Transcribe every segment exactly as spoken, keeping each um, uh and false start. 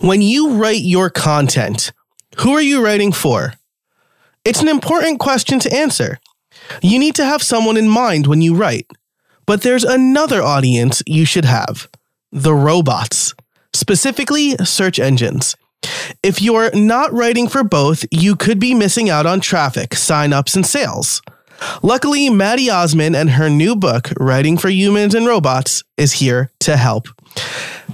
When you write your content, who are you writing for? It's an important question to answer. You need to have someone in mind when you write. But there's another audience you should have, the robots, specifically search engines. If you're not writing for both, you could be missing out on traffic, signups, and sales. Luckily, Maddie Osman and her new book, Writing for Humans and Robots, is here to help.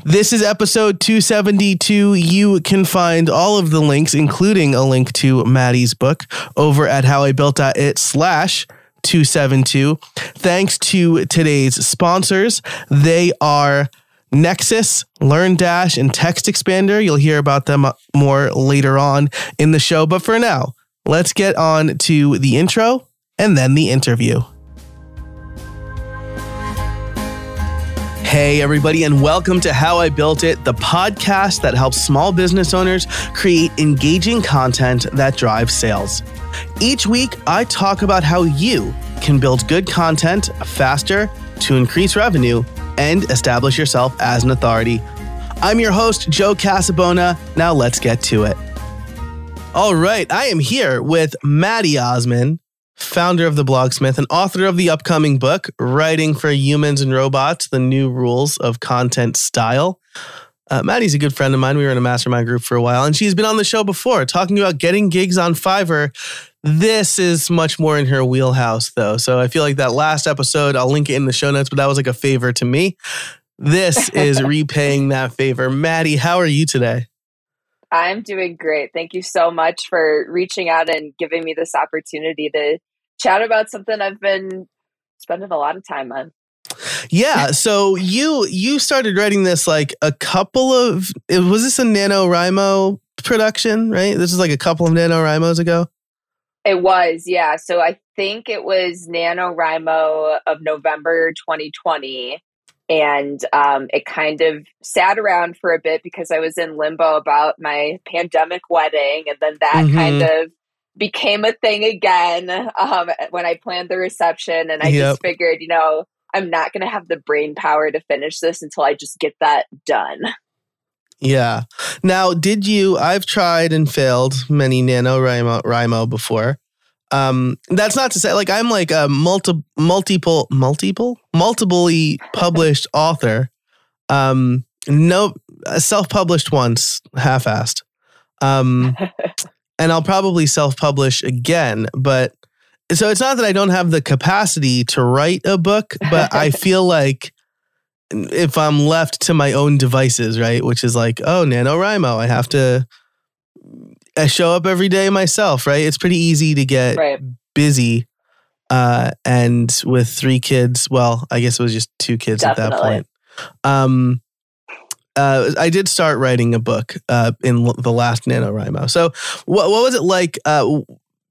This is episode two seventy-two. You can find all of the links, including a link to Maddie's book, over at howibuilt.it slash 272. Thanks to today's sponsors. They are Nexus, LearnDash, and Text Expander. You'll hear about them more later on in the show. But for now, let's get on to the intro and then the interview. Hey, everybody, and welcome to How I Built It, the podcast that helps small business owners create engaging content that drives sales. Each week, I talk about how you can build good content faster to increase revenue and establish yourself as an authority. I'm your host, Joe Casabona. Now let's get to it. All right, I am here with Maddie Osman, founder of The Blogsmith and author of the upcoming book, Writing for Humans and Robots, The New Rules of Content Style. Uh, Maddie's a good friend of mine. We were in a mastermind group for a while, and she's been on the show before talking about getting gigs on Fiverr. This is much more in her wheelhouse, though. So I feel like that last episode, I'll link it in the show notes, but that was like a favor to me. This is repaying that favor. Maddie, how are you today? I'm doing great. Thank you so much for reaching out and giving me this opportunity to chat about something I've been spending a lot of time on. Yeah. So you you started writing this like a couple of, was this a NaNoWriMo production, right? This is like a couple of NaNoWriMos ago. It was. Yeah. So I think it was NaNoWriMo of November twenty twenty. And um, it kind of sat around for a bit because I was in limbo about my pandemic wedding. And then that mm-hmm. kind of became a thing again um, when I planned the reception. And I yep. just figured, you know, I'm not going to have the brain power to finish this until I just get that done. Yeah. Now, did you, I've tried and failed many NaNoWriMo Rimo before. Um, that's not to say, like, I'm like a multi, multiple, multiple, multiply published author. Um, no, self-published once, half-assed. Um, and I'll probably self-publish again, but so it's not that I don't have the capacity to write a book, but I feel like if I'm left to my own devices, right? Which is like, oh, NaNoWriMo, I have to... I show up every day myself, right? It's pretty easy to get right. busy. Uh, and with three kids, well, I guess it was just two kids Definitely. At that point. Um, uh, I did start writing a book uh, in l- the last NaNoWriMo. So what what was it like? Uh,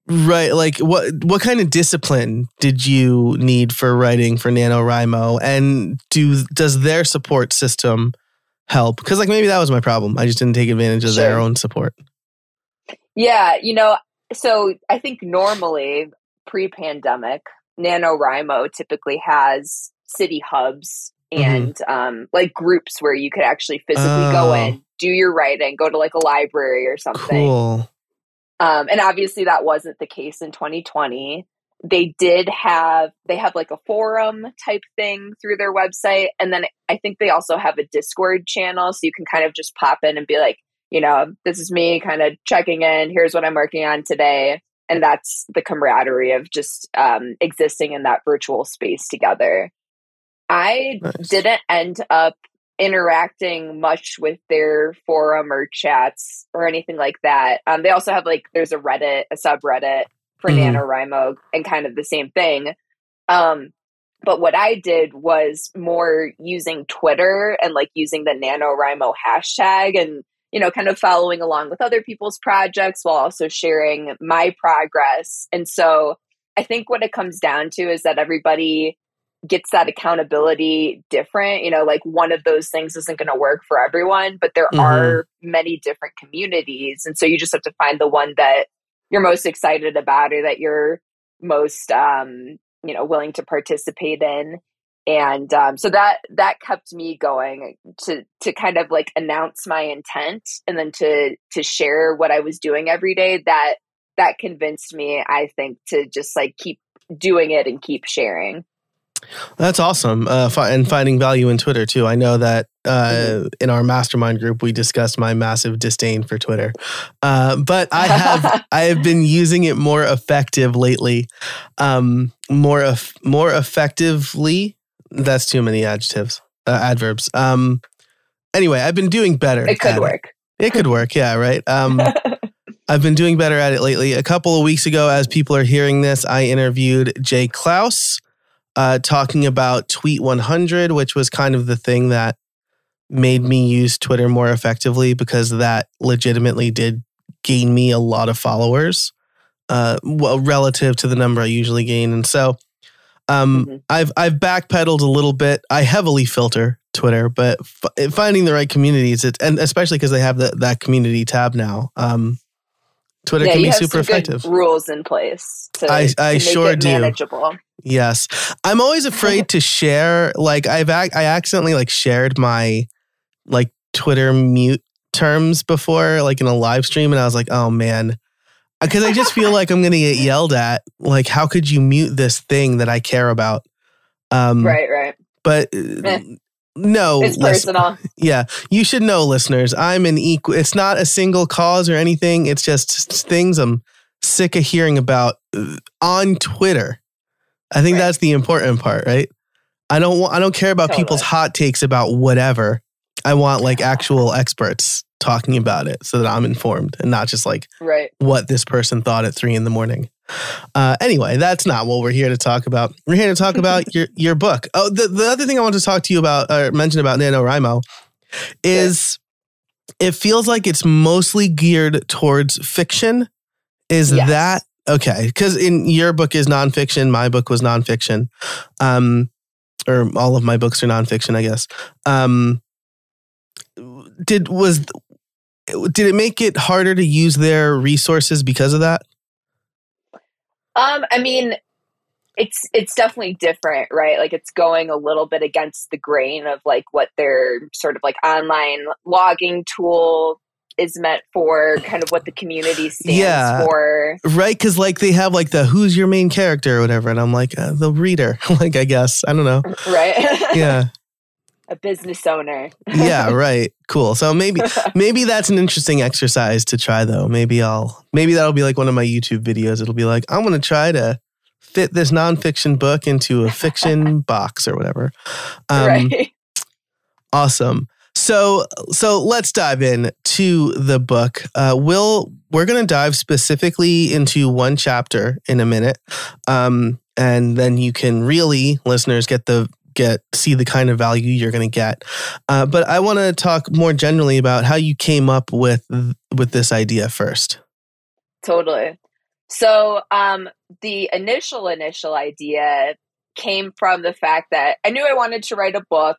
right, like what what kind of discipline did you need for writing for NaNoWriMo? And do does their support system help? Because like maybe that was my problem. I just didn't take advantage of sure. their own support. Yeah, you know, so I think normally pre-pandemic, NaNoWriMo typically has city hubs and mm-hmm. um, like groups where you could actually physically oh. go in, do your writing, go to like a library or something. Cool. Um, and obviously that wasn't the case in twenty twenty. They did have, they have like a forum type thing through their website. And then I think they also have a Discord channel. So you can kind of just pop in and be like, you know, this is me kind of checking in. Here's what I'm working on today. And that's the camaraderie of just um, existing in that virtual space together. I nice. Didn't end up interacting much with their forum or chats or anything like that. Um, they also have like, there's a Reddit, a subreddit for mm-hmm. NaNoWriMo and kind of the same thing. Um, but what I did was more using Twitter and like using the NaNoWriMo hashtag and you know, kind of following along with other people's projects while also sharing my progress. And so I think what it comes down to is that everybody gets that accountability different. You know, like one of those things isn't going to work for everyone, but there mm-hmm. are many different communities. And so you just have to find the one that you're most excited about or that you're most, um, you know, willing to participate in. And um, so that that kept me going to to kind of like announce my intent and then to to share what I was doing every day. That that convinced me, I think, to just like keep doing it and keep sharing. That's awesome. Uh, fi- and finding value in Twitter too. I know that uh, mm-hmm. in our mastermind group, we discussed my massive disdain for Twitter. Uh, but I have I have been using it more effective lately. Um, more of, more effectively. That's too many adjectives, uh, adverbs. Um, anyway, I've been doing better. It could work. It. it could work. Yeah, right. Um, I've been doing better at it lately. A couple of weeks ago, as people are hearing this, I interviewed Jay Klaus. Uh, talking about Tweet one hundred, which was kind of the thing that made me use Twitter more effectively, because that legitimately did gain me a lot of followers, uh, well, relative to the number I usually gain. And so um, mm-hmm. I've I've backpedaled a little bit. I heavily filter Twitter, but f- finding the right communities, it's, and especially because they have the, that community tab now. Um, Twitter yeah, can be super effective. Good rules in place to, I, I to make sure it manageable. Do. Yes, I'm always afraid to share. Like I've I accidentally like shared my like Twitter mute terms before, like in a live stream, and I was like, oh man, because I just feel like I'm gonna get yelled at. Like, how could you mute this thing that I care about? Um, right, right. But eh. no, it's listen- personal. Yeah, you should know, listeners. I'm an equal. It's not a single cause or anything. It's just things I'm sick of hearing about on Twitter. I think right. that's the important part, right? I don't want, I don't care about totally. people's hot takes about whatever. I want like actual experts talking about it so that I'm informed and not just like right. what this person thought at three in the morning. Uh, anyway, that's not what we're here to talk about. We're here to talk about your, your book. Oh, the, the other thing I want to talk to you about or mention about NaNoWriMo is yeah. it feels like it's mostly geared towards fiction. Is yes. that Okay, because in your book is nonfiction, my book was nonfiction, um, or all of my books are nonfiction, I guess. Um, did was did it make it harder to use their resources because of that? Um, I mean, it's it's definitely different, right? Like it's going a little bit against the grain of like what their sort of like online logging tool is meant for, kind of what the community stands yeah, for. Right, because like they have like the who's your main character or whatever, and I'm like, uh, the reader, like I guess, I don't know. Right? Yeah. A business owner. Yeah, right. Cool. So maybe maybe that's an interesting exercise to try though. Maybe I'll, maybe that'll be like one of my YouTube videos. It'll be like, I'm going to try to fit this nonfiction book into a fiction box or whatever. Um, right. Awesome. So so let's dive in to the book. Uh, we'll, we're going to dive specifically into one chapter in a minute. Um, and then you can really, listeners, get the get see the kind of value you're going to get. Uh, but I want to talk more generally about how you came up with with this idea first. Totally. So um, the initial, initial idea came from the fact that I knew I wanted to write a book.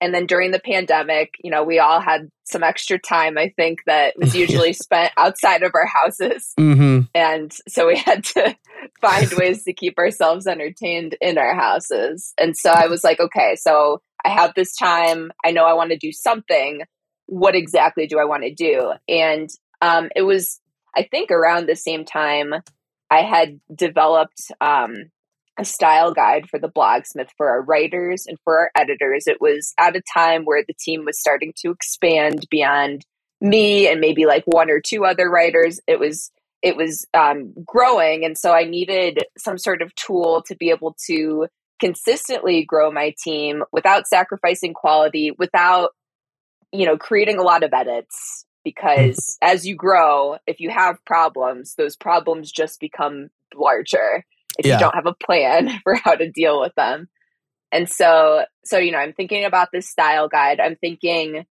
And then during the pandemic, you know, we all had some extra time, I think, that was usually spent outside of our houses. Mm-hmm. And so we had to find ways to keep ourselves entertained in our houses. And so I was like, okay, so I have this time. I know I want to do something. What exactly do I want to do? And um, it was, I think, around the same time I had developed um a style guide for the Blogsmith for our writers and for our editors. It was at a time where the team was starting to expand beyond me and maybe like one or two other writers. It was, it was um, growing. And so I needed some sort of tool to be able to consistently grow my team without sacrificing quality, without, you know, creating a lot of edits, because as you grow, if you have problems, those problems just become larger if yeah. you don't have a plan for how to deal with them. And so, so, you know, I'm thinking about this style guide. I'm thinking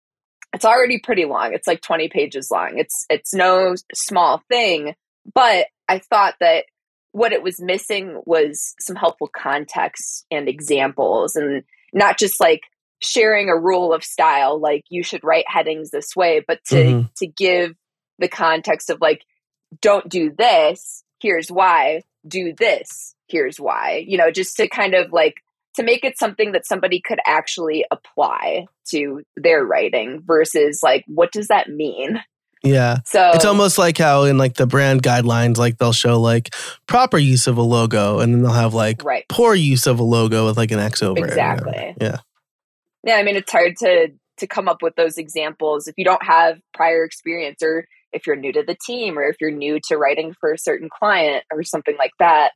it's already pretty long. It's like twenty pages long. It's, it's no small thing, but I thought that what it was missing was some helpful context and examples, and not just like sharing a rule of style, like you should write headings this way, but to, mm-hmm. to give the context of like, don't do this, here's why. Do this, here's why, you know, just to kind of like to make it something that somebody could actually apply to their writing versus like, what does that mean? Yeah. So it's almost like how in like the brand guidelines, like they'll show like proper use of a logo and then they'll have like right. poor use of a logo with like an X over it. Exactly. Yeah. Yeah. I mean, it's hard to, to come up with those examples if you don't have prior experience or if you're new to the team or if you're new to writing for a certain client or something like that.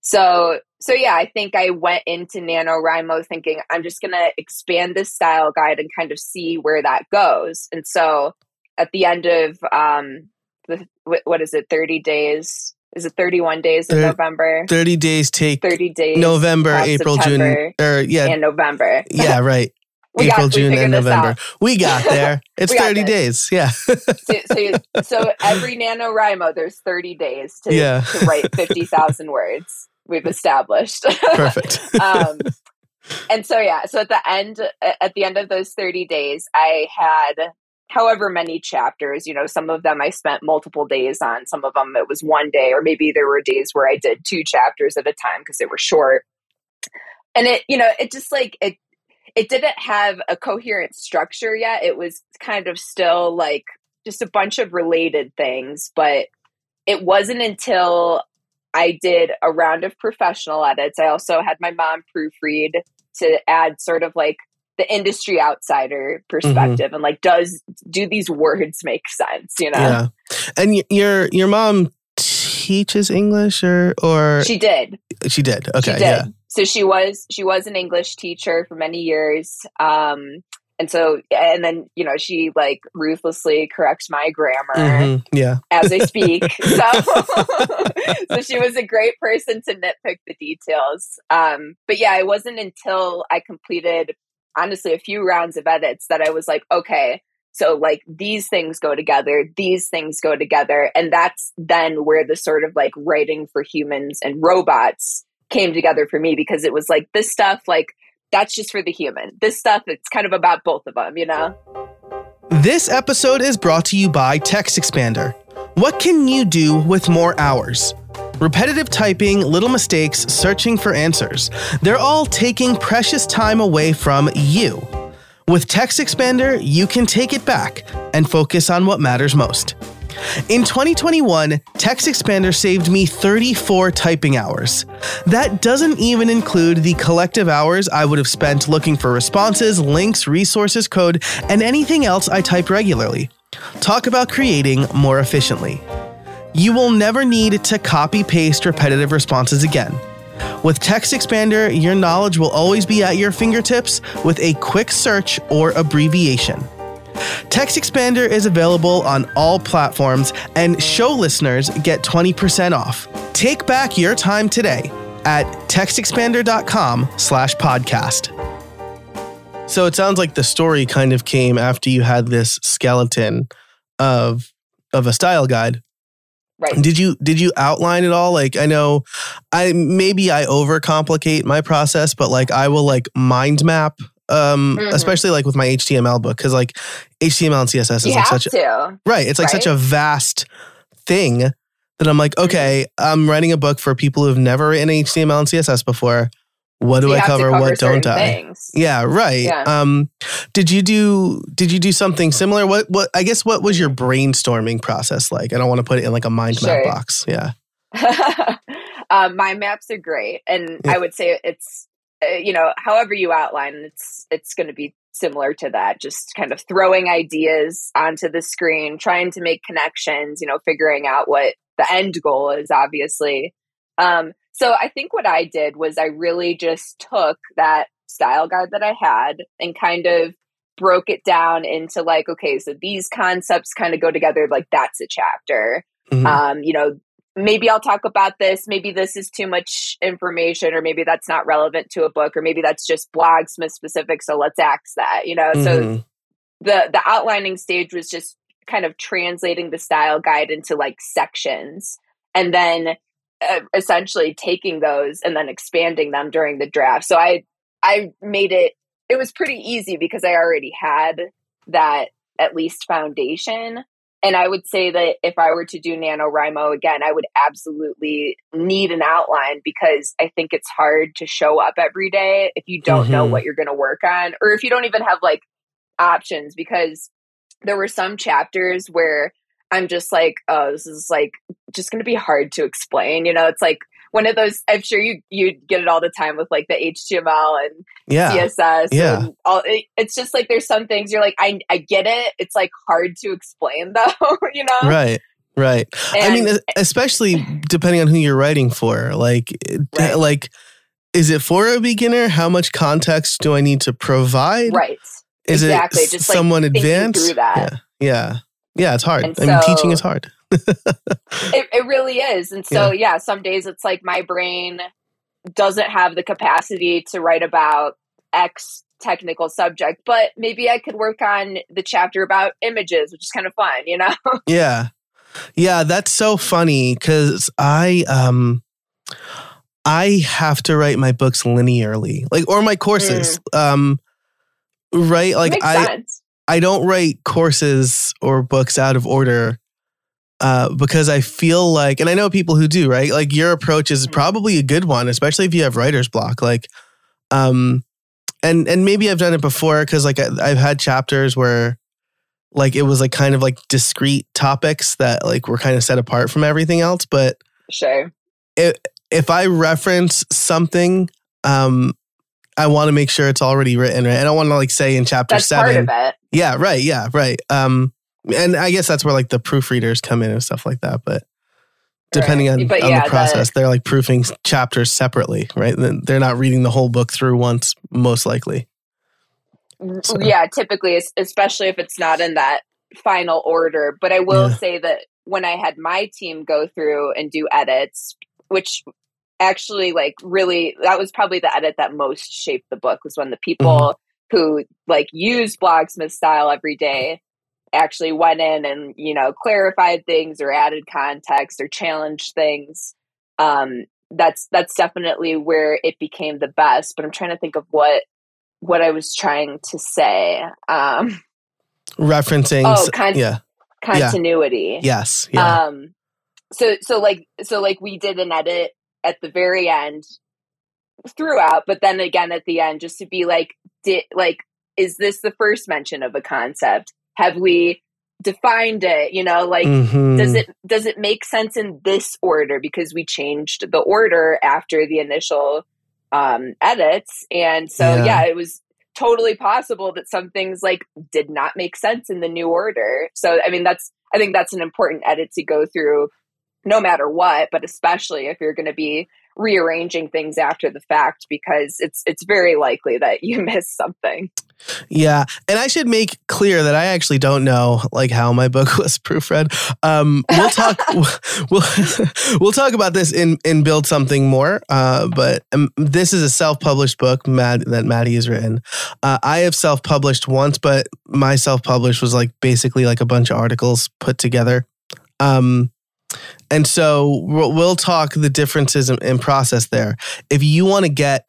So, so yeah, I think I went into NaNoWriMo thinking I'm just going to expand this style guide and kind of see where that goes. And so at the end of, um, the, what is it? thirty days, is it thirty-one days in November? thirty days take thirty days November, April, September, June, or yeah. and November. Yeah. Right. We April, got, June, and November. We got there. It's got thirty this. days. Yeah. so, so, you, so every NaNoWriMo, there's thirty days to, yeah. to write fifty thousand words. We've established. Perfect. um, and so, yeah. So at the end, at the end of those thirty days, I had however many chapters. You know, some of them I spent multiple days on. Some of them it was one day, or maybe there were days where I did two chapters at a time because they were short. And it, you know, it just like it. It didn't have a coherent structure yet. It was kind of still like just a bunch of related things, but it wasn't until I did a round of professional edits. I also had my mom proofread to add sort of like the industry outsider perspective mm-hmm. and like, does, do these words make sense? You know? Yeah. And y- your, your mom teaches English or, or she did, she did. Okay. She did. Yeah. So she was she was an English teacher for many years, um, and so and then you know she like ruthlessly corrects my grammar, mm-hmm. yeah, as I speak. So, so she was a great person to nitpick the details. Um, but yeah, it wasn't until I completed honestly a few rounds of edits that I was like, okay, so like these things go together, these things go together, and that's then where the sort of like writing for humans and robots came together for me, because it was like this stuff, like that's just for the human. This stuff, it's kind of about both of them, you know? This episode is brought to you by Text Expander. What can you do with more hours? Repetitive typing, little mistakes, searching for answers. They're all taking precious time away from you. With Text Expander, you can take it back and focus on what matters most. In twenty twenty-one, Text Expander saved me thirty-four typing hours. That doesn't even include the collective hours I would have spent looking for responses, links, resources, code, and anything else I type regularly. Talk about creating more efficiently. You will never need to copy-paste repetitive responses again. With Text Expander, your knowledge will always be at your fingertips with a quick search or abbreviation. Text Expander is available on all platforms, and show listeners get twenty percent off. Take back your time today at textexpander.com slash podcast. So it sounds like the story kind of came after you had this skeleton of of a style guide. Right. Did you did you outline it all? Like, I know I maybe I overcomplicate my process, but like I will like mind map. Um, mm-hmm. Especially like with my H T M L book, because like H T M L and C S S is you like such a, right. It's like right? such a vast thing that I'm like, okay, mm-hmm. I'm writing a book for people who've never written H T M L and C S S before. What do you I cover? cover? What don't I? Things. Yeah, right. Yeah. Um, did you do? Did you do something similar? What? What? I guess what was your brainstorming process like? I don't want to put it in like a mind sure. map box. Yeah. um, mind maps are great, and yeah. I would say it's. You know, however you outline, it's it's going to be similar to that. Just kind of throwing ideas onto the screen, trying to make connections. You know, figuring out what the end goal is, obviously. Um, so I think what I did was I really just took that style guide that I had and kind of broke it down into like, okay, so these concepts kind of go together. Like that's a chapter. Mm-hmm. Um, you know. Maybe I'll talk about this. Maybe this is too much information, or maybe that's not relevant to a book, or maybe that's just Blogsmith specific. So let's axe that, you know? Mm-hmm. So the, the outlining stage was just kind of translating the style guide into like sections, and then uh, essentially taking those and then expanding them during the draft. So I, I made it, it was pretty easy because I already had that at least foundation. And I would say that if I were to do NaNoWriMo again, I would absolutely need an outline, because I think it's hard to show up every day if you don't mm-hmm. know what you're going to work on, or if you don't even have like options, because there were some chapters where I'm just like, oh, this is like just going to be hard to explain. You know, it's like one of those, I'm sure you you get it all the time with like the H T M L and yeah. C S S. Yeah. And all, it, it's just like there's some things you're like, I I get it. It's like hard to explain though, you know? Right, right. And, I mean, especially depending on who you're writing for. Like, right. like, is it for a beginner? How much context do I need to provide? Right. Is exactly. it just someone like advanced? Through that. Yeah. yeah. Yeah, it's hard. And I so, mean, teaching is hard. it, it really is. And so, yeah. yeah, some days it's like my brain doesn't have the capacity to write about X technical subject, but maybe I could work on the chapter about images, which is kind of fun, you know? yeah. Yeah, that's so funny, because I, um, I have to write my books linearly, like, or my courses, mm. um, right? Like, Makes I. sense. I don't write courses or books out of order uh, because I feel like, and I know people who do, right? Like your approach is probably a good one, especially if you have writer's block. Like, um, and and maybe I've done it before, because like I, I've had chapters where, like, it was like kind of like discrete topics that like were kind of set apart from everything else. But sure, if if I reference something, um. I want to make sure it's already written, right? I don't want to like say in chapter that's seven. That's part of it. Yeah, right. Yeah, right. Um, and I guess that's where like the proofreaders come in and stuff like that. But depending right. on, but on yeah, the process, that, they're like proofing chapters separately, right? They're not reading the whole book through once, most likely. So. Yeah, typically, especially if it's not in that final order. But I will yeah. say that when I had my team go through and do edits, which... actually like really that was probably the edit that most shaped the book, was when the people mm-hmm. who like use Blogsmith style every day actually went in and, you know, clarified things or added context or challenged things. Um, that's that's definitely where it became the best. But I'm trying to think of what what I was trying to say. Um, referencing oh, con- yeah. continuity. Yeah. Yes. Yeah. Um so so like so like we did an edit at the very end throughout, but then again at the end, just to be like, did, like, is this the first mention of a concept? Have we defined it? You know, like, mm-hmm. does it, does it make sense in this order? Because we changed the order after the initial um, edits. And so, yeah. yeah, it was totally possible that some things like did not make sense in the new order. So, I mean, that's, I think that's an important edit to go through no matter what, but especially if you're going to be rearranging things after the fact, because it's it's very likely that you missed something. Yeah, and I should make clear that I actually don't know like how my book was proofread. Um, we'll talk we'll we'll talk about this in in Build Something more. Uh, but um, this is a self-published book Mad, that Maddie has written. Uh, I have self-published once, but my self-published was like basically like a bunch of articles put together. Um, And so we'll talk the differences in process there. If you want to get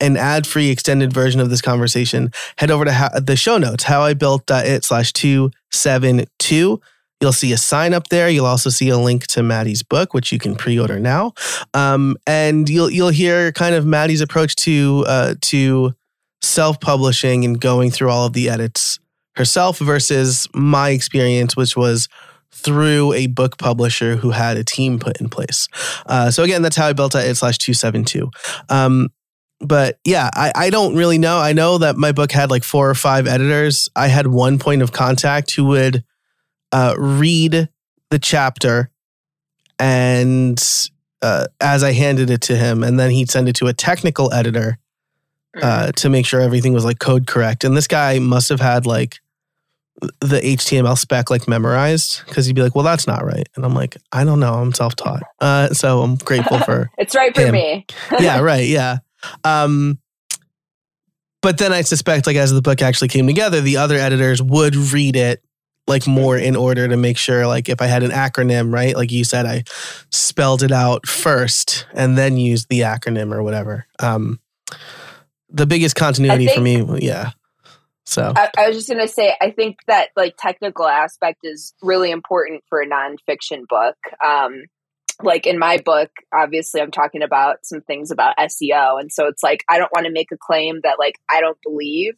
an ad-free extended version of this conversation, head over to how, the show notes, howibuilt.it slash 272. You'll see a sign up there. You'll also see a link to Maddie's book, which you can pre-order now. Um, and you'll you'll hear kind of Maddie's approach to uh, to self-publishing and going through all of the edits herself versus my experience, which was through a book publisher who had a team put in place. Uh, so again, that's how I built it slash 272. Um, but yeah, I, I don't really know. I know that my book had like four or five editors. I had one point of contact who would uh, read the chapter and uh, as I handed it to him, and then he'd send it to a technical editor uh, to make sure everything was like code correct. And this guy must have had like the H T M L spec like memorized, because he'd be like, well, that's not right. And I'm like, I don't know. I'm self-taught. Uh, so I'm grateful for it's right for him. me. yeah. Right. Yeah. Um, but then I suspect like as the book actually came together, the other editors would read it like more in order to make sure, like if I had an acronym, right? Like you said, I spelled it out first and then used the acronym or whatever. Um, the biggest continuity think- for me. Yeah. So I, I was just going to say, I think that like technical aspect is really important for a nonfiction book. Um, like in my book, obviously I'm talking about some things about S E O. And so it's like, I don't want to make a claim that like, I don't believe,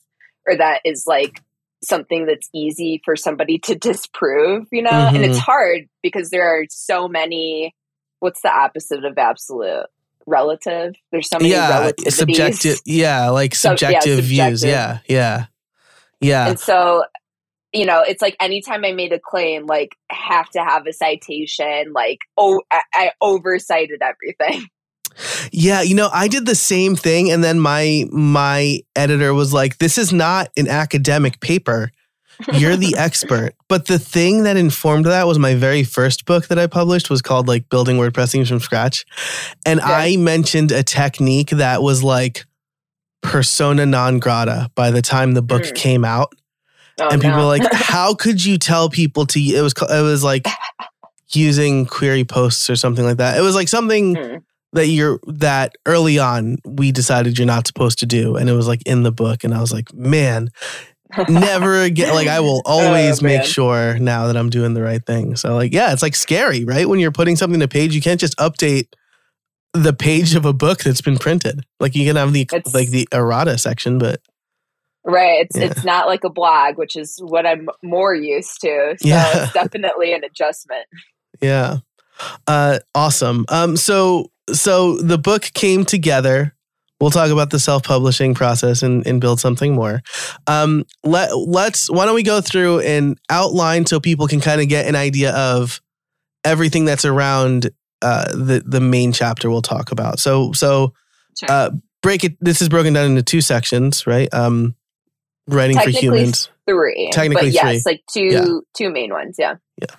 or that is like something that's easy for somebody to disprove, you know, mm-hmm. and it's hard because there are so many, what's the opposite of absolute? Relative. There's so many yeah, subjective. Yeah. Like subjective, so, yeah, subjective views. Yeah. Yeah. Yeah. And so, you know, it's like anytime I made a claim, like have to have a citation, like, oh, I, I oversighted everything. Yeah. You know, I did the same thing. And then my, my editor was like, this is not an academic paper. You're the expert. But the thing that informed that was my very first book that I published was called like Building WordPress from Scratch. And yeah. I mentioned a technique that was like persona non grata by the time the book mm. came out. Oh, and people no. were like, how could you tell people to, it was, it was like using query posts or something like that. It was like something mm. that you're, that early on we decided you're not supposed to do. And it was like in the book. And I was like, man, never again. Like I will always oh, make sure now that I'm doing the right thing. So like, yeah, it's like scary, right? When you're putting something to page, you can't just update the page of a book that's been printed. Like you can have the, it's, like the errata section, but. Right. It's yeah. it's not like a blog, which is what I'm more used to. So yeah. it's definitely an adjustment. Yeah. Uh, awesome. Um, so, so the book came together. We'll talk about the self-publishing process and, and build something more. Um, let, let's, why don't we go through and outline so people can kind of get an idea of everything that's around uh, the, the main chapter we'll talk about. So, so uh, break it. This is broken down into two sections, right? Um, writing for humans. Three. Technically but yes, three. Like two, yeah. two main ones. Yeah. Yeah.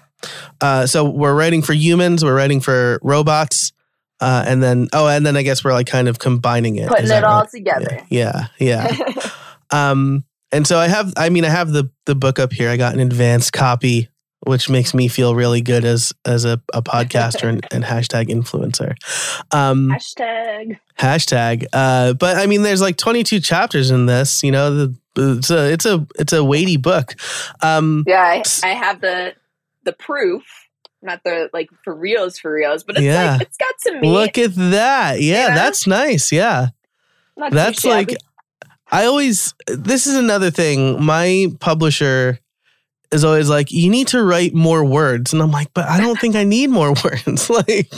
Uh, so we're writing for humans. We're writing for robots. Uh, and then, oh, and then I guess we're like kind of combining it. Putting it all right? together. Yeah, yeah. yeah. um, and so I have, I mean, I have the the book up here. I got an advanced copy, which makes me feel really good as as a, a podcaster and, and hashtag influencer. Um, hashtag. Hashtag. Uh, but I mean, there's like twenty-two chapters in this, you know, the, it's a, it's a, it's a weighty book. Um, yeah, I, I have the the proof. Not the like for reals, for reals, but it's yeah. like it's got some meat. Look at that. Yeah, yeah. That's nice. Yeah. Not that's like, shabby. I always, this is another thing. My publisher is always like, you need to write more words. And I'm like, but I don't think I need more words. Like,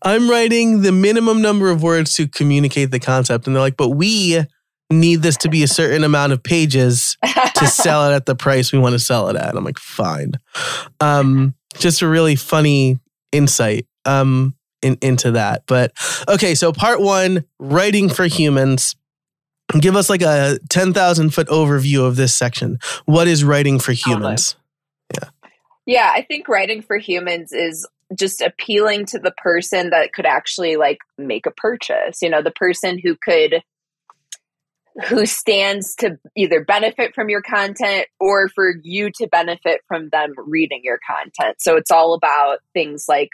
I'm writing the minimum number of words to communicate the concept. And they're like, but we need this to be a certain amount of pages to sell it at the price we want to sell it at. And I'm like, fine. Um, Just a really funny insight um, in, into that. But okay, so part one, writing for humans. Give us like a ten thousand foot overview of this section. What is writing for humans? Yeah. Yeah, I think writing for humans is just appealing to the person that could actually like make a purchase, you know, the person who could, who stands to either benefit from your content or for you to benefit from them reading your content. So it's all about things like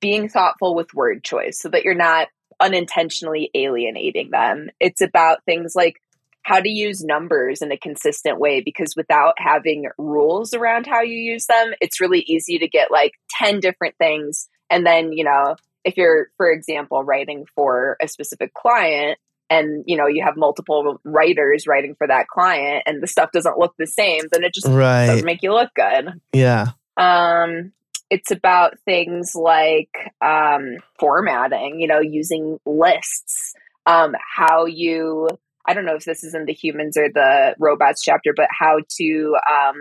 being thoughtful with word choice so that you're not unintentionally alienating them. It's about things like how to use numbers in a consistent way, because without having rules around how you use them, it's really easy to get like ten different things. And then, you know, if you're, for example, writing for a specific client, and, you know, you have multiple writers writing for that client and the stuff doesn't look the same, then it just right. doesn't make you look good. Yeah. Um, it's about things like um, formatting, you know, using lists, um, how you, I don't know if this is in the humans or the robots chapter, but how to um,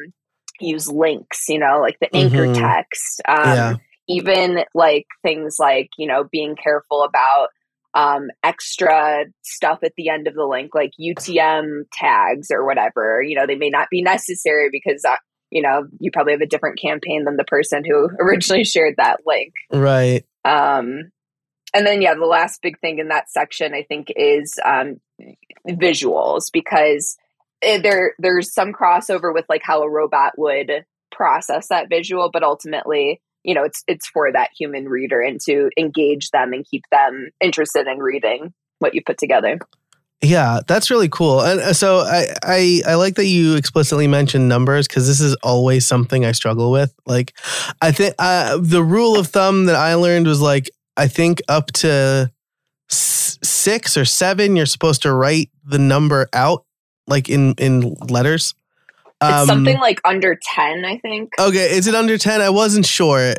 use links, you know, like the anchor mm-hmm. text, um, yeah. even like things like, you know, being careful about Um, extra stuff at the end of the link, like U T M tags or whatever. You know, they may not be necessary because, uh, you know, you probably have a different campaign than the person who originally shared that link. Right. Um, and then, yeah, the last big thing in that section, I think, is um, visuals, because there there's some crossover with like how a robot would process that visual, but ultimately, you know, it's it's for that human reader and to engage them and keep them interested in reading what you put together. Yeah, that's really cool. And so I, I, I like that you explicitly mentioned numbers, because this is always something I struggle with. Like, I think uh, the rule of thumb that I learned was like, I think up to s- six or seven, you're supposed to write the number out, like in, in letters. It's um, something like under ten, I think. Okay, is it under ten? I wasn't sure.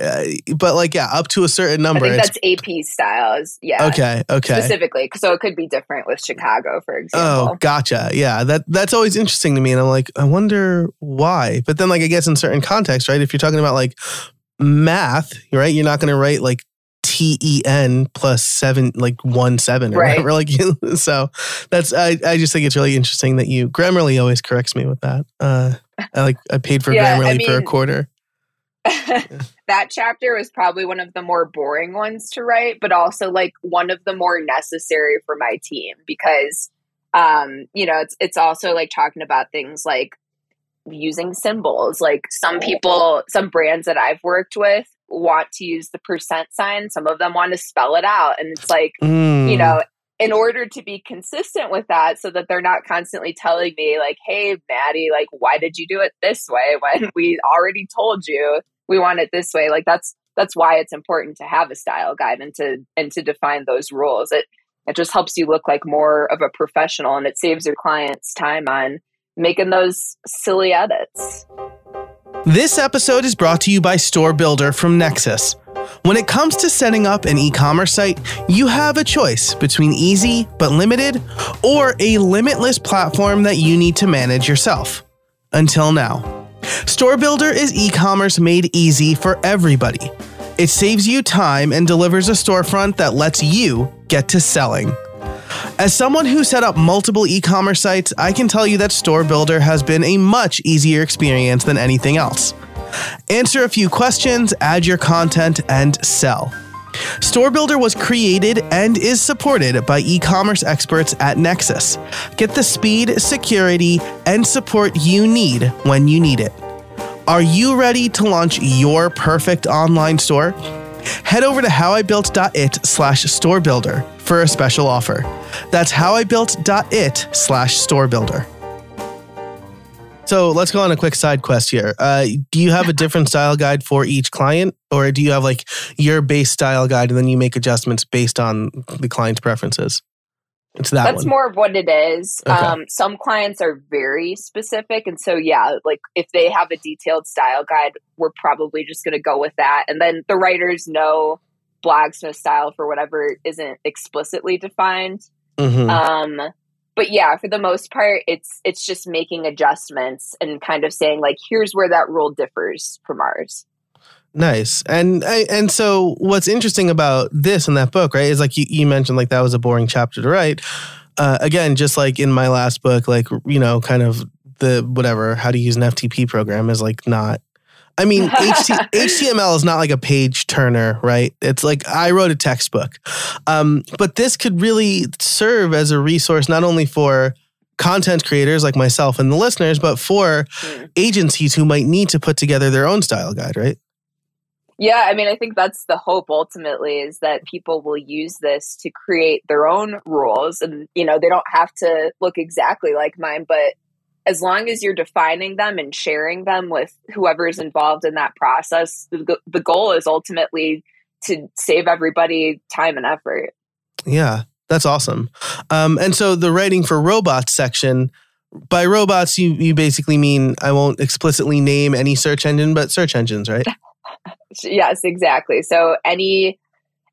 But like, yeah, up to a certain number. I think that's A P styles. Yeah. Okay, okay. Specifically. So it could be different with Chicago, for example. Oh, gotcha. Yeah, that that's always interesting to me. And I'm like, I wonder why. But then like, I guess in certain contexts, right? If you're talking about like math, right? You're not going to write like T E N plus seven, like one seven or right. whatever. Like, so that's, I, I just think it's really interesting that you, Grammarly always corrects me with that. Uh, I like, I paid for yeah, Grammarly I mean, for a quarter. That chapter was probably one of the more boring ones to write, but also like one of the more necessary for my team, because, um, you know, it's, it's also like talking about things like using symbols. Like some people, some brands that I've worked with want to use the percent sign, some of them want to spell it out, and it's like mm. you know, in order to be consistent with that, so that they're not constantly telling me like, hey Maddie, like why did you do it this way when we already told you we want it this way? Like that's that's why it's important to have a style guide and to and to define those rules. It it just helps you look like more of a professional, and it saves your clients time on making those silly edits. This episode is brought to you by Store Builder from Nexus. When it comes to setting up an e-commerce site, you have a choice between easy but limited or a limitless platform that you need to manage yourself. Until now. Store Builder is e-commerce made easy for everybody. It saves you time and delivers a storefront that lets you get to selling. As someone who set up multiple e-commerce sites, I can tell you that Store Builder has been a much easier experience than anything else. Answer a few questions, add your content, and sell. Store Builder was created and is supported by e-commerce experts at Nexus. Get the speed, security, and support you need when you need it. Are you ready to launch your perfect online store? Head over to howibuilt.it slash storebuilder for a special offer. That's howibuilt.it slash storebuilder. So let's go on a quick side quest here. Uh, do you have a different style guide for each client, or do you have like your base style guide and then you make adjustments based on the client's preferences? It's that That's one. More of what it is. Okay. Um, some clients are very specific. And so, yeah, like if they have a detailed style guide, we're probably just going to go with that. And then the writers know Blogsmith style for whatever isn't explicitly defined. Mm-hmm. Um, but yeah, for the most part, it's it's just making adjustments and kind of saying like, here's where that rule differs from ours. Nice. And and so what's interesting about this in that book, right, is like you, you mentioned like that was a boring chapter to write. Uh, again, just like in my last book, like, you know, kind of the whatever, how to use an F T P program is like not, I mean, H T M L is not like a page turner, right? It's like I wrote a textbook. Um, but this could really serve as a resource not only for content creators like myself and the listeners, but for mm. agencies who might need to put together their own style guide, right? Yeah, I mean, I think that's the hope ultimately, is that people will use this to create their own rules. And, you know, they don't have to look exactly like mine, but as long as you're defining them and sharing them with whoever is involved in that process, the, the goal is ultimately to save everybody time and effort. Yeah, that's awesome. Um, and so the Writing for Robots section, by robots, you, you basically mean I won't explicitly name any search engine, but search engines, right? Yes, exactly. So any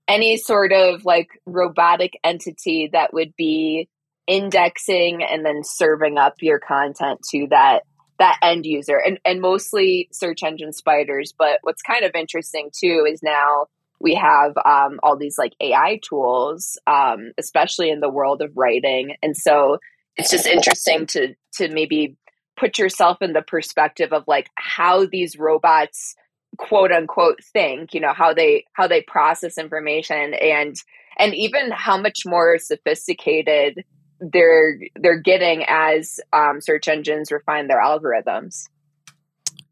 any sort of like robotic entity that would be indexing and then serving up your content to that that end user, and and mostly search engine spiders. But what's kind of interesting too is now we have um, all these like A I tools, um, especially in the world of writing, and so it's just interesting to to maybe put yourself in the perspective of like how these robots, quote unquote, think, you know, how they how they process information, and and even how much more sophisticated they're they're getting as um, search engines refine their algorithms.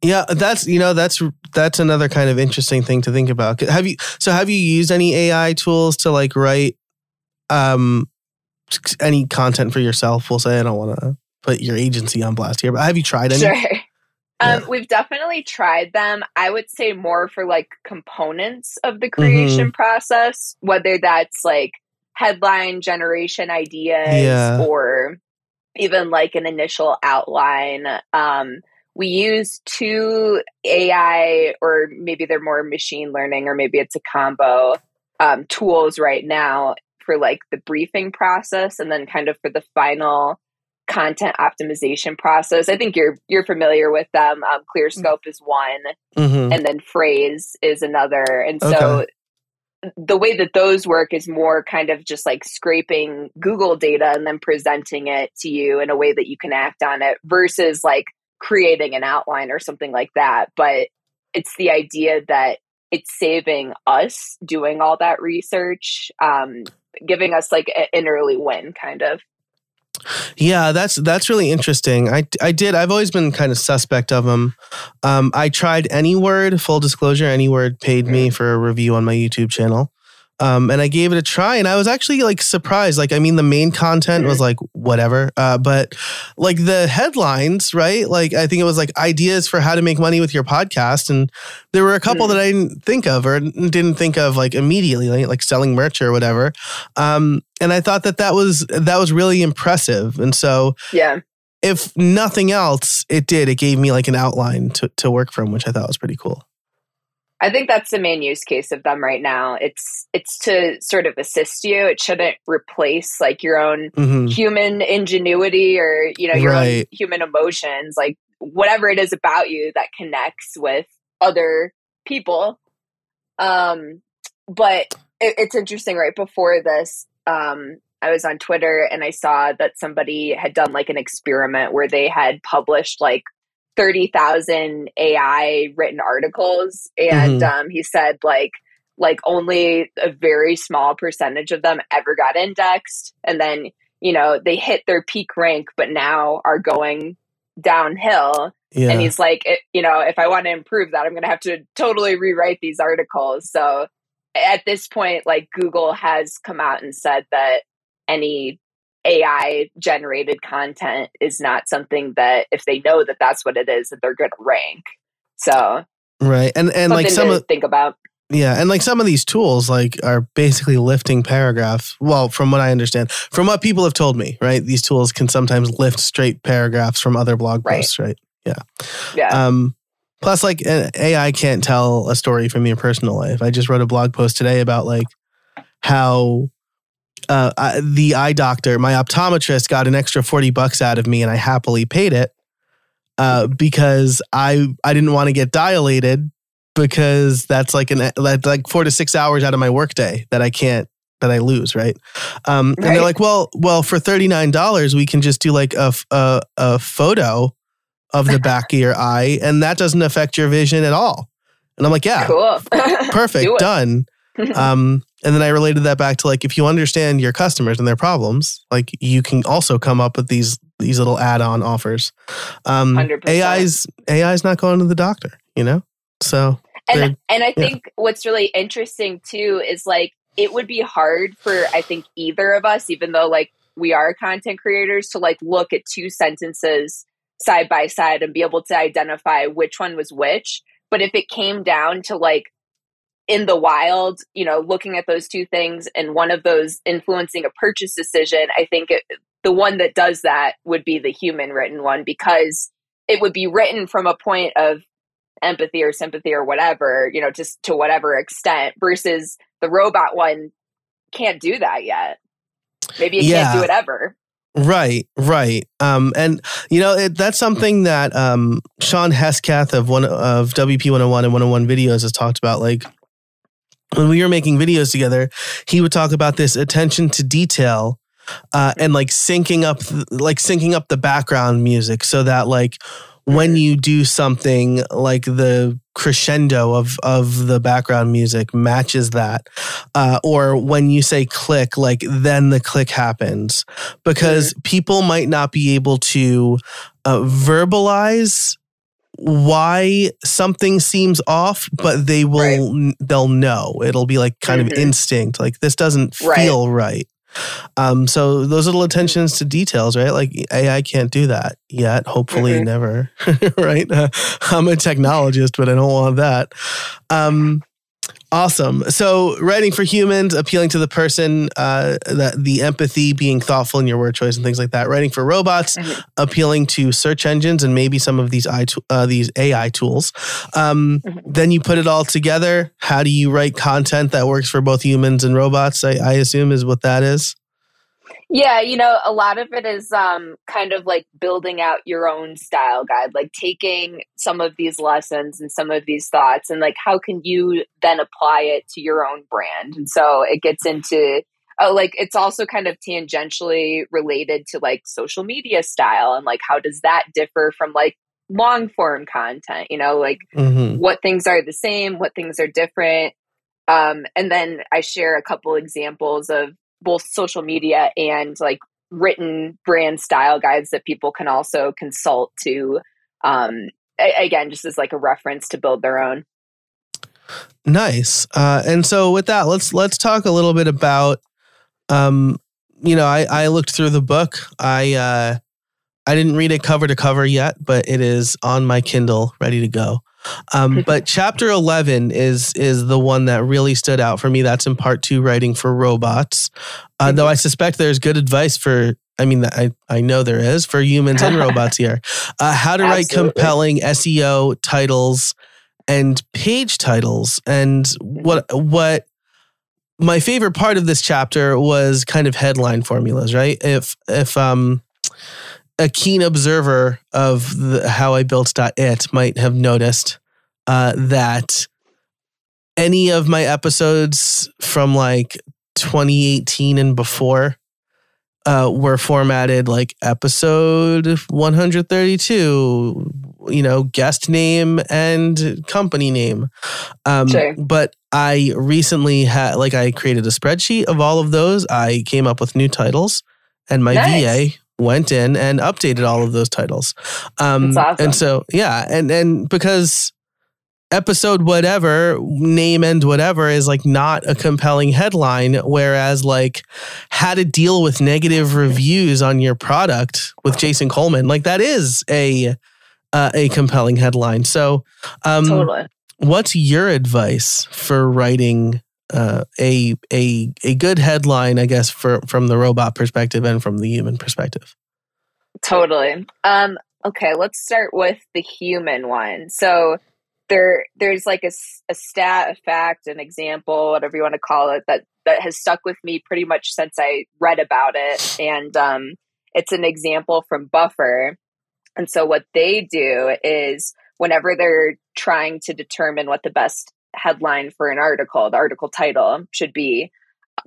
Yeah, that's you know that's that's another kind of interesting thing to think about. Have you so have you used any A I tools to like write um any content for yourself, we'll say. I don't want to put your agency on blast here, but have you tried any? Sure. Yeah. Um, we've definitely tried them. I would say more for like components of the creation mm-hmm. process, whether that's like headline generation ideas yeah. or even like an initial outline. Um, we use two A I, or maybe they're more machine learning, or maybe it's a combo, um, tools right now for like the briefing process and then kind of for the final content optimization process. I think you're you're familiar with them. Um, ClearScope is one, mm-hmm. and then Phrase is another. And so okay. the way that those work is more kind of just like scraping Google data and then presenting it to you in a way that you can act on it versus like creating an outline or something like that. But it's the idea that it's saving us doing all that research, um, giving us like a, an early win kind of. Yeah, that's that's really interesting. I, I did. I've always been kind of suspect of them. Um, I tried AnyWord, full disclosure. AnyWord paid me for a review on my YouTube channel. Um, and I gave it a try, and I was actually like surprised. Like, I mean, the main content was like whatever, uh, but like the headlines, right? Like, I think it was like ideas for how to make money with your podcast, and there were a couple mm. that I didn't think of or didn't think of like immediately, like, like selling merch or whatever. Um, and I thought that that was that was really impressive, and so yeah. if nothing else, it did. It gave me like an outline to to work from, which I thought was pretty cool. I think that's the main use case of them right now. It's it's to sort of assist you. It shouldn't replace like your own mm-hmm. human ingenuity or, you know, your right. own human emotions, like whatever it is about you that connects with other people. Um, but it, it's interesting. Right before this, um, I was on Twitter and I saw that somebody had done like an experiment where they had published like thirty thousand A I written articles. And mm-hmm. um, he said like, like only a very small percentage of them ever got indexed. And then, you know, they hit their peak rank, but now are going downhill. Yeah. And he's like, it, you know, if I want to improve that, I'm going to have to totally rewrite these articles. So at this point, like Google has come out and said that any A I generated content is not something that if they know that that's what it is, that they're going to rank. So, right. And, and like some of think about, yeah. And like some of these tools like are basically lifting paragraphs. Well, from what I understand, from what people have told me, right. These tools can sometimes lift straight paragraphs from other blog posts. Right. right? Yeah. Yeah. Um, plus like A I can't tell a story from your personal life. I just wrote a blog post today about like how, Uh, I, the eye doctor, my optometrist, got an extra forty bucks out of me, and I happily paid it uh, because I I didn't want to get dilated, because that's like an that's like four to six hours out of my workday that I can't that I lose, right? Um, right. And they're like, well, well, for thirty-nine dollars we can just do like a a, a photo of the back of your eye, and that doesn't affect your vision at all. And I'm like, yeah, cool, perfect, do done. Um, and then I related that back to like, if you understand your customers and their problems, like you can also come up with these these little add-on offers. Um, A I's A I's not going to the doctor, you know? So And and I think yeah. what's really interesting too is like it would be hard for I think either of us, even though like we are content creators, to like look at two sentences side by side and be able to identify which one was which. But if it came down to like in the wild, you know, looking at those two things and one of those influencing a purchase decision, I think it, the one that does that would be the human written one, because it would be written from a point of empathy or sympathy or whatever, you know, just to whatever extent, versus the robot one can't do that yet. Maybe it yeah. can't do it ever. Right, right. Um, and, you know, it, that's something that um, Sean Hesketh of, one, of W P one oh one and one oh one videos has talked about, like, when we were making videos together, he would talk about this attention to detail uh, and like syncing up, like syncing up the background music so that like when you do something, like the crescendo of of the background music matches that, uh, or when you say click, like then the click happens, because people might not be able to uh, verbalize why something seems off, but they will, right. they'll know. It'll be like kind mm-hmm. of instinct, like this doesn't right. feel right. Um, so those little attentions to details, right? Like A I can't do that yet. Hopefully mm-hmm. never, right? Uh, I'm a technologist, but I don't want that. Um, awesome. So writing for humans, appealing to the person, uh, the, the empathy, being thoughtful in your word choice and things like that. Writing for robots, mm-hmm. appealing to search engines and maybe some of these I, uh, these A I tools. Um, mm-hmm. Then you put it all together. How do you write content that works for both humans and robots? I, I assume is what that is. Yeah, you know, a lot of it is um, kind of like building out your own style guide, like taking some of these lessons and some of these thoughts and like how can you then apply it to your own brand? And so it gets into uh, like it's also kind of tangentially related to like social media style and like how does that differ from like long form content, you know, like mm-hmm. what things are the same, what things are different. Um, and then I share a couple examples of both social media and like written brand style guides that people can also consult to, um, again, just as like a reference to build their own. Nice. Uh, and so with that, let's, let's talk a little bit about, um, you know, I, I looked through the book. I, uh, I didn't read it cover to cover yet, but it is on my Kindle ready to go. Um, but chapter eleven is is the one that really stood out for me. That's in part two, writing for robots. Uh, mm-hmm. Though I suspect there's good advice for, I mean, I, I know there is, for humans and robots here. Uh, how to Absolutely. Write compelling S E O titles and page titles. And what what my favorite part of this chapter was kind of headline formulas, right? If, if um. A keen observer of the How I Built It might have noticed uh, that any of my episodes from like twenty eighteen and before uh, were formatted like episode one thirty-two, you know, guest name and company name. Um, sure. But I recently had, like I created a spreadsheet of all of those. I came up with new titles and my nice. V A went in and updated all of those titles. Um, That's awesome. And so, yeah. And, and because episode whatever, name and whatever is like not a compelling headline. Whereas like how to deal with negative reviews on your product with Jason Coleman, like that is a, uh, a compelling headline. So um, totally. What's your advice for writing Uh, a a a good headline, I guess, for from the robot perspective and from the human perspective? Totally. Um, okay, let's start with the human one. So there there's like a, a stat, a fact, an example, whatever you want to call it, that, that has stuck with me pretty much since I read about it. And um, it's an example from Buffer. And so what they do is whenever they're trying to determine what the best headline for an article, the article title should be,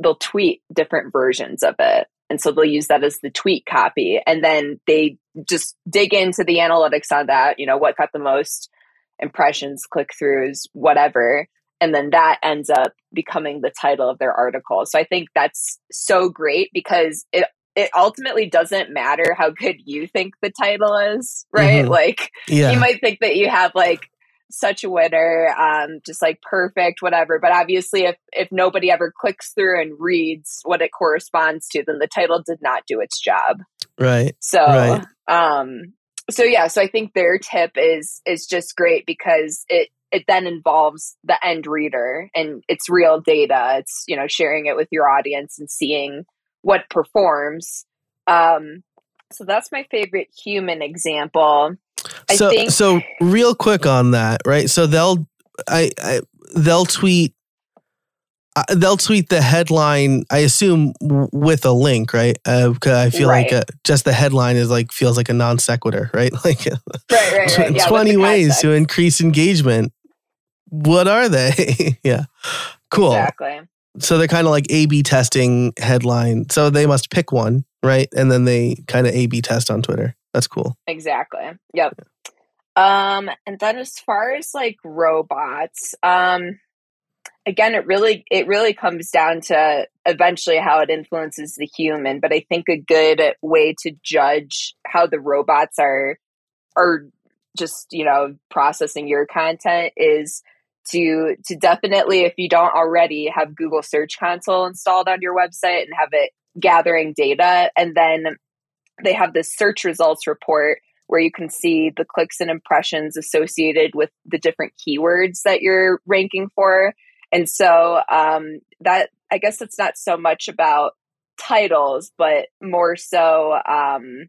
they'll tweet different versions of it. And so they'll use that as the tweet copy. And then they just dig into the analytics on that, you know, what got the most impressions, click throughs, whatever. And then that ends up becoming the title of their article. So I think that's so great because it it ultimately doesn't matter how good you think the title is, right? Mm-hmm. Like yeah. you might think that you have like such a winner, um, just like perfect, whatever. But obviously if, if nobody ever clicks through and reads what it corresponds to, then the title did not do its job. Right. So, right. um, so yeah, so I think their tip is, is just great because it, it then involves the end reader and it's real data. It's, you know, sharing it with your audience and seeing what performs. Um, so that's my favorite human example. I so, think. so real quick on that, right? So they'll, I, I they'll tweet, uh, they'll tweet the headline. I assume w- with a link, right? Because uh, I feel right. like a, just the headline is like feels like a non sequitur, right? Like right, right, right. Yeah, twenty ways to increase engagement. What are they? yeah, cool. Exactly. So they're kind of like A B testing headline. So they must pick one, right? And then they kind of A B test on Twitter. That's cool. Exactly. Yep. Um, and then as far as like robots, um, again, it really, it really comes down to eventually how it influences the human. But I think a good way to judge how the robots are, are just, you know, processing your content is to, to definitely, if you don't already have Google Search Console installed on your website and have it gathering data. And then they have this search results report where you can see the clicks and impressions associated with the different keywords that you're ranking for. And so um, that, I guess it's not so much about titles, but more so um,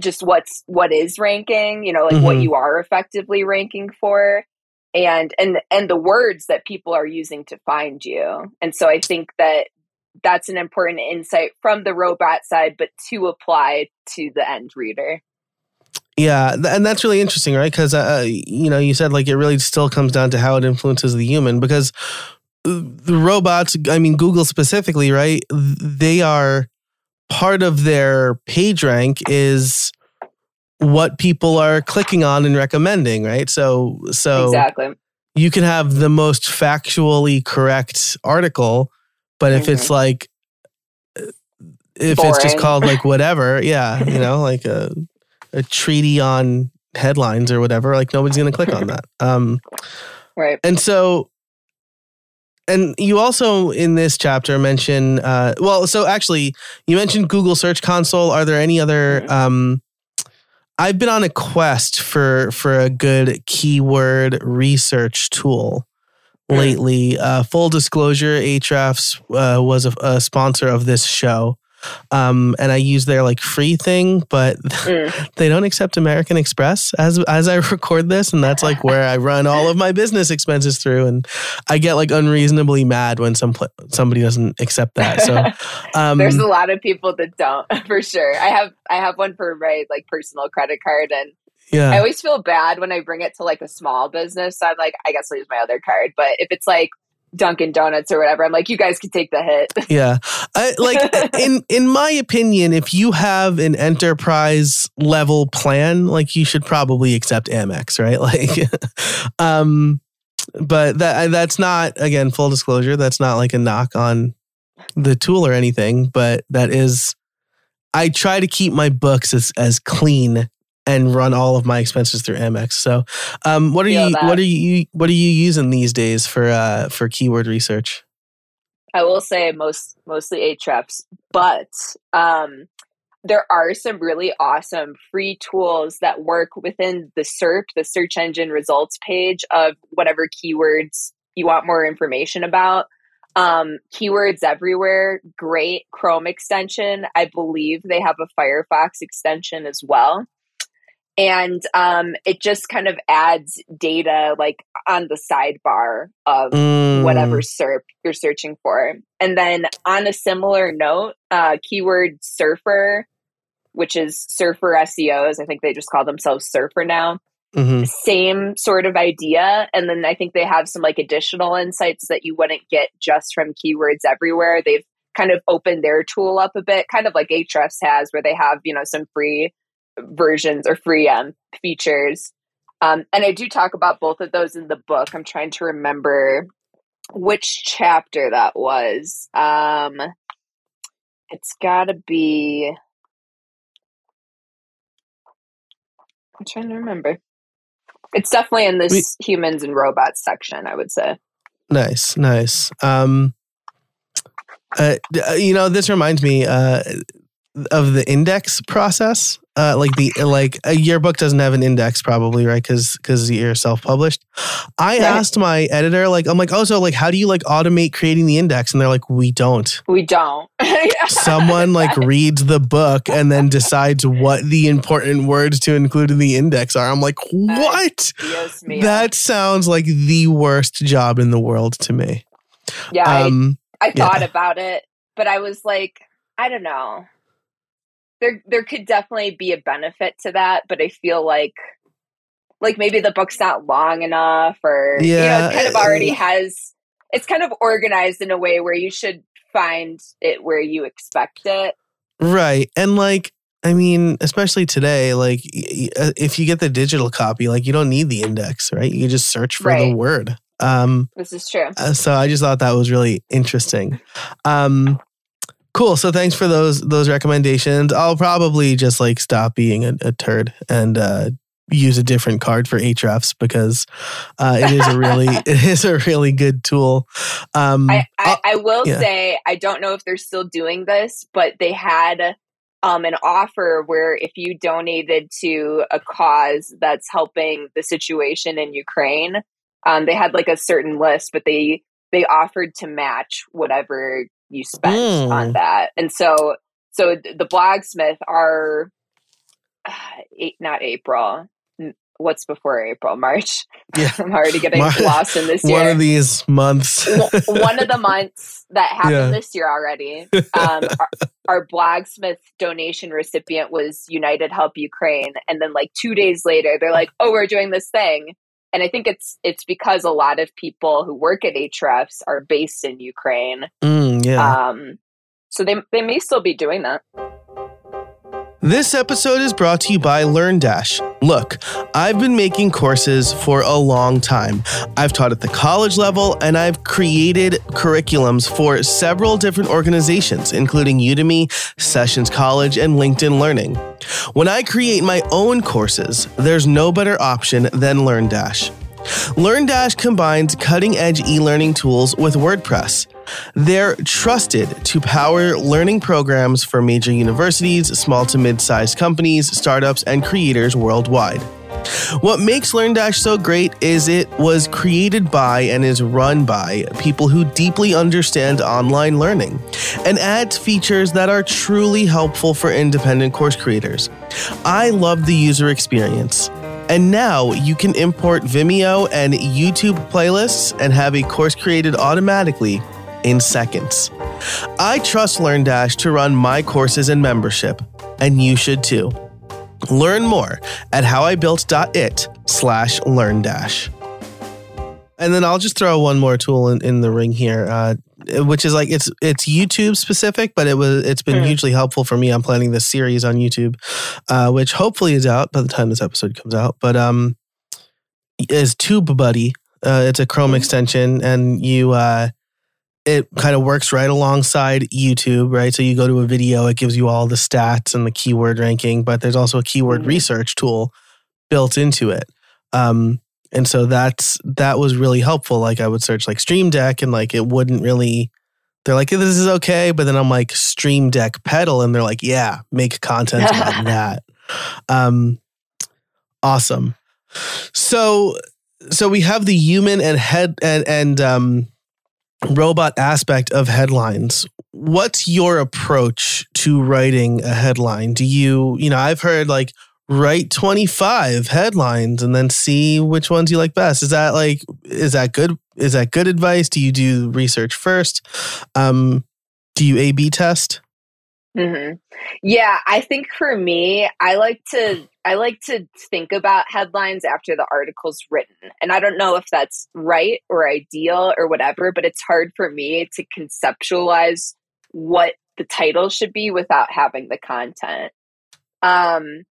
just what's, what is ranking, you know, like mm-hmm. what you are effectively ranking for and, and, and the words that people are using to find you. And so I think that that's an important insight from the robot side, but to apply to the end reader. Yeah. And that's really interesting, right? Because, uh, you know, you said like it really still comes down to how it influences the human, because the robots, I mean, Google specifically, right? They are part of their page rank is what people are clicking on and recommending, right? So, so exactly. You can have the most factually correct article, but mm-hmm. if it's like, if Boring. It's just called like whatever, yeah, you know, like a, a treaty on headlines or whatever, like nobody's going to click on that. Um, right. And so, and you also in this chapter mention, uh, well, so actually you mentioned Google Search Console. Are there any other, um, I've been on a quest for, for a good keyword research tool lately. Uh, full disclosure, Ahrefs uh, was a, a sponsor of this show. Um, and I use their like free thing, but mm. they don't accept American Express as, as I record this. And that's like where I run all of my business expenses through. And I get like unreasonably mad when some, somebody doesn't accept that. So, um, there's a lot of people that don't, for sure. I have, I have one for my like personal credit card, and yeah. I always feel bad when I bring it to like a small business. So I'm like, I guess I'll use my other card. But if it's like Dunkin' Donuts or whatever, I'm like, you guys can take the hit. Yeah. I, like in in my opinion, if you have an enterprise level plan, like you should probably accept Amex, right? Like, um, but that that's not, again, full disclosure, that's not like a knock on the tool or anything, but that is, I try to keep my books as, as clean and run all of my expenses through Amex. So, um, what are you, that. what are you, what are you using these days for, uh, for keyword research? I will say most, mostly Ahrefs, but, um, there are some really awesome free tools that work within the SERP, the search engine results page of whatever keywords you want more information about. Um, Keywords Everywhere, great Chrome extension. I believe they have a Firefox extension as well. And um, it just kind of adds data like on the sidebar of mm. whatever SERP you're searching for. And then on a similar note, uh, Keyword Surfer, which is Surfer S E Os, I think they just call themselves Surfer now. Mm-hmm. Same sort of idea. And then I think they have some like additional insights that you wouldn't get just from Keywords Everywhere. They've kind of opened their tool up a bit, kind of like Ahrefs has, where they have, you know, some free versions or free um, features. Um, and I do talk about both of those in the book. I'm trying to remember which chapter that was. Um, it's got to be... I'm trying to remember. It's definitely in this we- humans and robots section, I would say. Nice, nice. Um, uh, you know, this reminds me uh, of the index process. Uh, like the like a yearbook doesn't have an index probably, right? Because because you're self-published. I right. asked my editor, like, I'm like, oh, so like, how do you like automate creating the index? And they're like, we don't. We don't. Someone like reads the book and then decides what the important words to include in the index are. I'm like, what? Uh, yes, that sounds like the worst job in the world to me. Yeah, um, I, I thought yeah. about it, but I was like, I don't know. There there could definitely be a benefit to that, but I feel like like maybe the book's not long enough or yeah. you know, it kind of already has, it's kind of organized in a way where you should find it where you expect it. Right. And like, I mean, especially today, like if you get the digital copy, like you don't need the index, right? You just search for right. the word. Um, this is true. So I just thought that was really interesting. Um Cool. So thanks for those those recommendations. I'll probably just like stop being a, a turd and uh, use a different card for Ahrefs because uh, it is a really it is a really good tool. Um, I, I, I will yeah. say, I don't know if they're still doing this, but they had um, an offer where if you donated to a cause that's helping the situation in Ukraine, um, they had like a certain list, but they they offered to match whatever you spent mm. on that. And so so the Blogsmith are eight, not April. What's before April? March. Yeah. I'm already getting Mar- lost in this year. One of these months. One of the months that happened yeah. this year already. Um, our, our Blogsmith donation recipient was United Help Ukraine. And then like two days later, they're like, oh, we're doing this thing. And I think it's it's because a lot of people who work at Ahrefs are based in Ukraine. Mm, yeah. Um, so they they may still be doing that. This episode is brought to you by LearnDash. Look, I've been making courses for a long time. I've taught at the college level, and I've created curriculums for several different organizations, including Udemy, Sessions College, and LinkedIn Learning. When I create my own courses, there's no better option than LearnDash. LearnDash combines cutting-edge e-learning tools with WordPress. They're trusted to power learning programs for major universities, small to mid-sized companies, startups, and creators worldwide. What makes LearnDash so great is it was created by and is run by people who deeply understand online learning and adds features that are truly helpful for independent course creators. I love the user experience. And now you can import Vimeo and YouTube playlists and have a course created automatically in seconds. I trust LearnDash to run my courses and membership, and you should too. Learn more at howibuilt.it slash LearnDash. And then I'll just throw one more tool in, in the ring here, uh, which is like it's it's YouTube specific, but it was it's been mm. hugely helpful for me. I'm planning this series on YouTube, uh, which hopefully is out by the time this episode comes out. But um, is TubeBuddy? Uh, it's a Chrome extension, and you uh, it kind of works right alongside YouTube, right? So you go to a video, it gives you all the stats and the keyword ranking, but there's also a keyword mm. research tool built into it. Um, And so that's that was really helpful. Like I would search like Stream Deck and like it wouldn't really, they're like, this is okay. But then I'm like Stream Deck pedal and they're like, yeah, make content about that. Um, awesome. So so we have the human and head and, and um, robot aspect of headlines. What's your approach to writing a headline? Do you, you know, I've heard like, write twenty-five headlines and then see which ones you like best. Is that like, is that good? Is that good advice? Do you do research first? Um, do you A B test? Mm-hmm. Yeah. I think for me, I like to, I like to think about headlines after the article's written. And I don't know if that's right or ideal or whatever, but it's hard for me to conceptualize what the title should be without having the content. Um,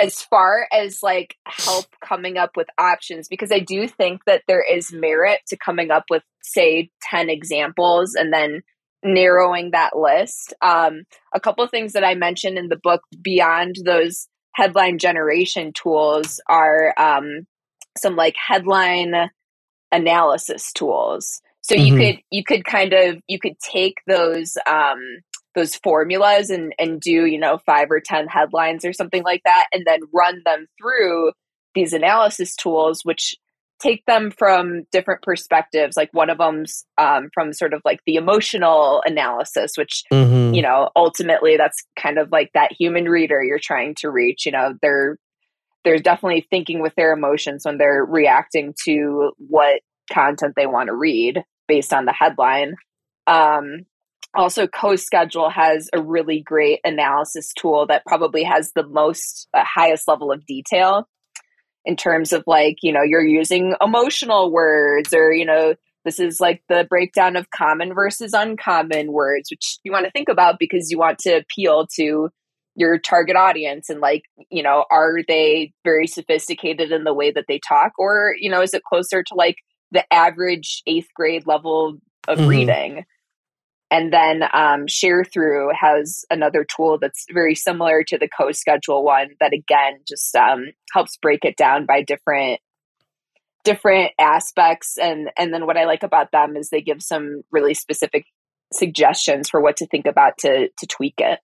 As far as like help coming up with options, because I do think that there is merit to coming up with, say, ten examples and then narrowing that list. Um, a couple of things that I mentioned in the book beyond those headline generation tools are um, some like headline analysis tools. So mm-hmm. you could you could kind of you could take those. Um, those formulas and, and do, you know, five or ten headlines or something like that, and then run them through these analysis tools, which take them from different perspectives. Like one of them's um, from sort of like the emotional analysis, which, mm-hmm. you know, ultimately that's kind of like that human reader you're trying to reach. You know, they're, they're definitely thinking with their emotions when they're reacting to what content they want to read based on the headline. Um, Also, CoSchedule has a really great analysis tool that probably has the most uh, highest level of detail in terms of like, you know, you're using emotional words or, you know, this is like the breakdown of common versus uncommon words, which you want to think about because you want to appeal to your target audience. And like, you know, are they very sophisticated in the way that they talk? Or, you know, is it closer to like the average eighth grade level of mm-hmm. reading? And then um, ShareThrough has another tool that's very similar to the CoSchedule one that, again, just um, helps break it down by different different aspects. And, and then what I like about them is they give some really specific suggestions for what to think about to to tweak it.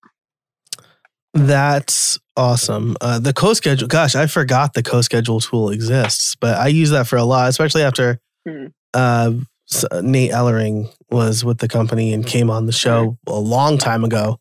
That's awesome. Uh, the CoSchedule, gosh, I forgot the CoSchedule tool exists, but I use that for a lot, especially after mm. uh, Nate Ellering was with the company and came on the show a long time ago.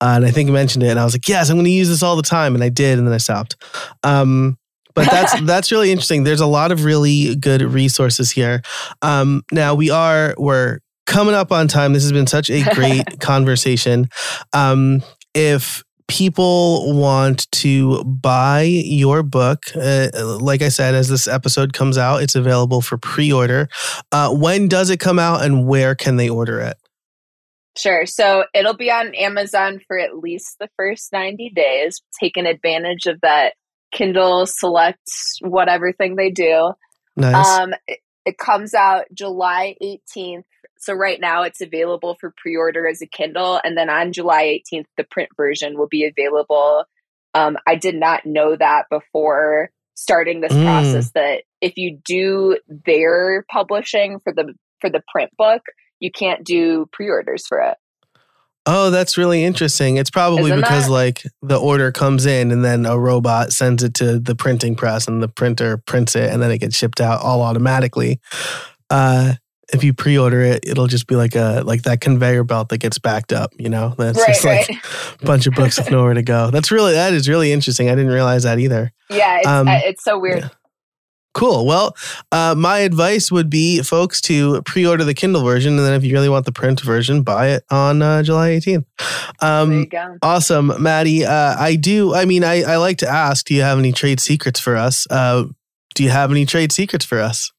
Uh, and I think he mentioned it and I was like, yes, I'm going to use this all the time. And I did. And then I stopped. Um, but that's, that's really interesting. There's a lot of really good resources here. Um, now we are, we're coming up on time. This has been such a great conversation. Um, if people want to buy your book, uh, like I said, as this episode comes out, it's available for pre-order. Uh, when does it come out and where can they order it? Sure. So it'll be on Amazon for at least the first ninety days, taking advantage of that Kindle Select, whatever thing they do. Nice. Um, it, it comes out July eighteenth. So right now it's available for pre-order as a Kindle. And then on July eighteenth, the print version will be available. Um, I did not know that before starting this mm. process, that if you do their publishing for the for the print book, you can't do pre-orders for it. Oh, that's really interesting. It's probably Isn't because that? like the order comes in and then a robot sends it to the printing press and the printer prints it and then it gets shipped out all automatically. Uh If you pre-order it, it'll just be like a like that conveyor belt that gets backed up, you know? That's right, just like right. a bunch of books with nowhere to go. That's really, that is really interesting. I didn't realize that either. Yeah, it's, um, it's so weird. Yeah. Cool. Well, uh, my advice would be, folks, to pre-order the Kindle version. And then if you really want the print version, buy it on uh, July eighteenth. Um, there you go. Awesome. Maddie, uh, I do, I mean, I, I like to ask, do you have any trade secrets for us? Uh, do you have any trade secrets for us?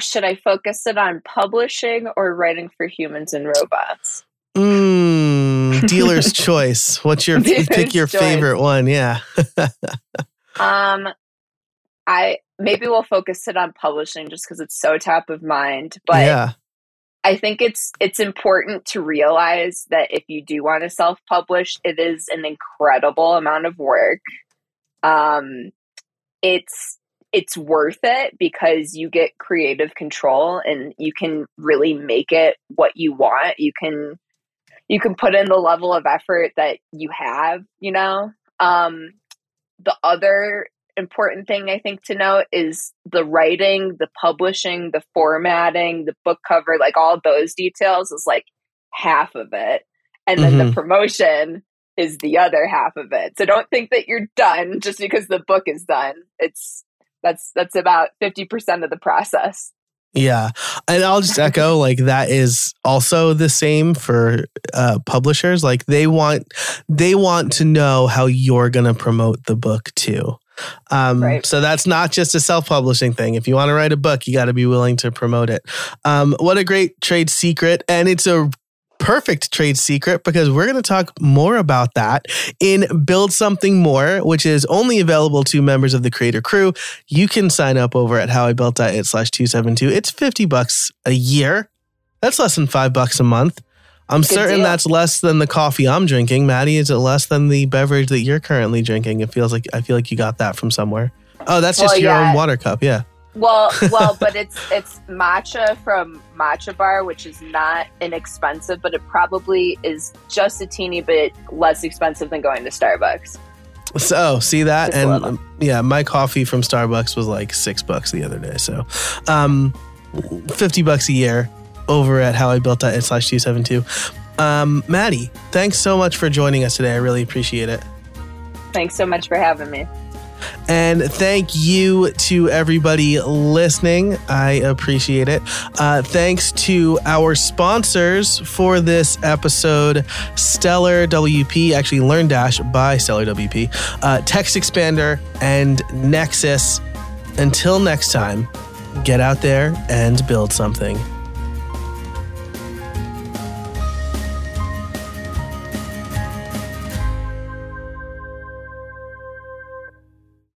Should I focus it on publishing or writing for humans and robots? Mm, dealer's choice. What's your dealer's pick? Your choice. Favorite one? Yeah. um, I maybe we'll focus it on publishing just because it's so top of mind. But yeah. I think it's it's important to realize that if you do want to self-publish, it is an incredible amount of work. Um, it's. It's worth it because you get creative control and you can really make it what you want. You can, you can put in the level of effort that you have, you know? Um, the other important thing I think to note is the writing, the publishing, the formatting, the book cover, like all those details is like half of it. And then mm-hmm. the promotion is the other half of it. So don't think that you're done just because the book is done. It's, That's that's about fifty percent of the process. Yeah. And I'll just echo, like, that is also the same for uh, publishers. Like, they want they want to know how you're going to promote the book, too. Um, right. So that's not just a self-publishing thing. If you want to write a book, you got to be willing to promote it. Um, what a great trade secret. And it's a perfect trade secret because we're going to talk more about that in Build Something More, which is only available to members of the creator crew. You can sign up over at howibuilt.it slash 272. It's fifty bucks a year. That's less than five bucks a month. I'm Good certain deal. That's less than the coffee I'm drinking. Maddie, is it less than the beverage that you're currently drinking? It feels like, I feel like you got that from somewhere. Oh, that's just well, your yeah. own water cup. Yeah. Well, well, but it's it's matcha from Matcha Bar, which is not inexpensive, but it probably is just a teeny bit less expensive than going to Starbucks. So see that, just and um, yeah, my coffee from Starbucks was like six bucks the other day. So, um, fifty bucks a year over at howibuilt.it/272. Um, Maddie, thanks so much for joining us today. I really appreciate it. Thanks so much for having me. And thank you to everybody listening. I appreciate it. Uh, thanks to our sponsors for this episode, Stellar W P, actually LearnDash by Stellar W P, uh, Text Expander, and Nexus. Until next time, get out there and build something.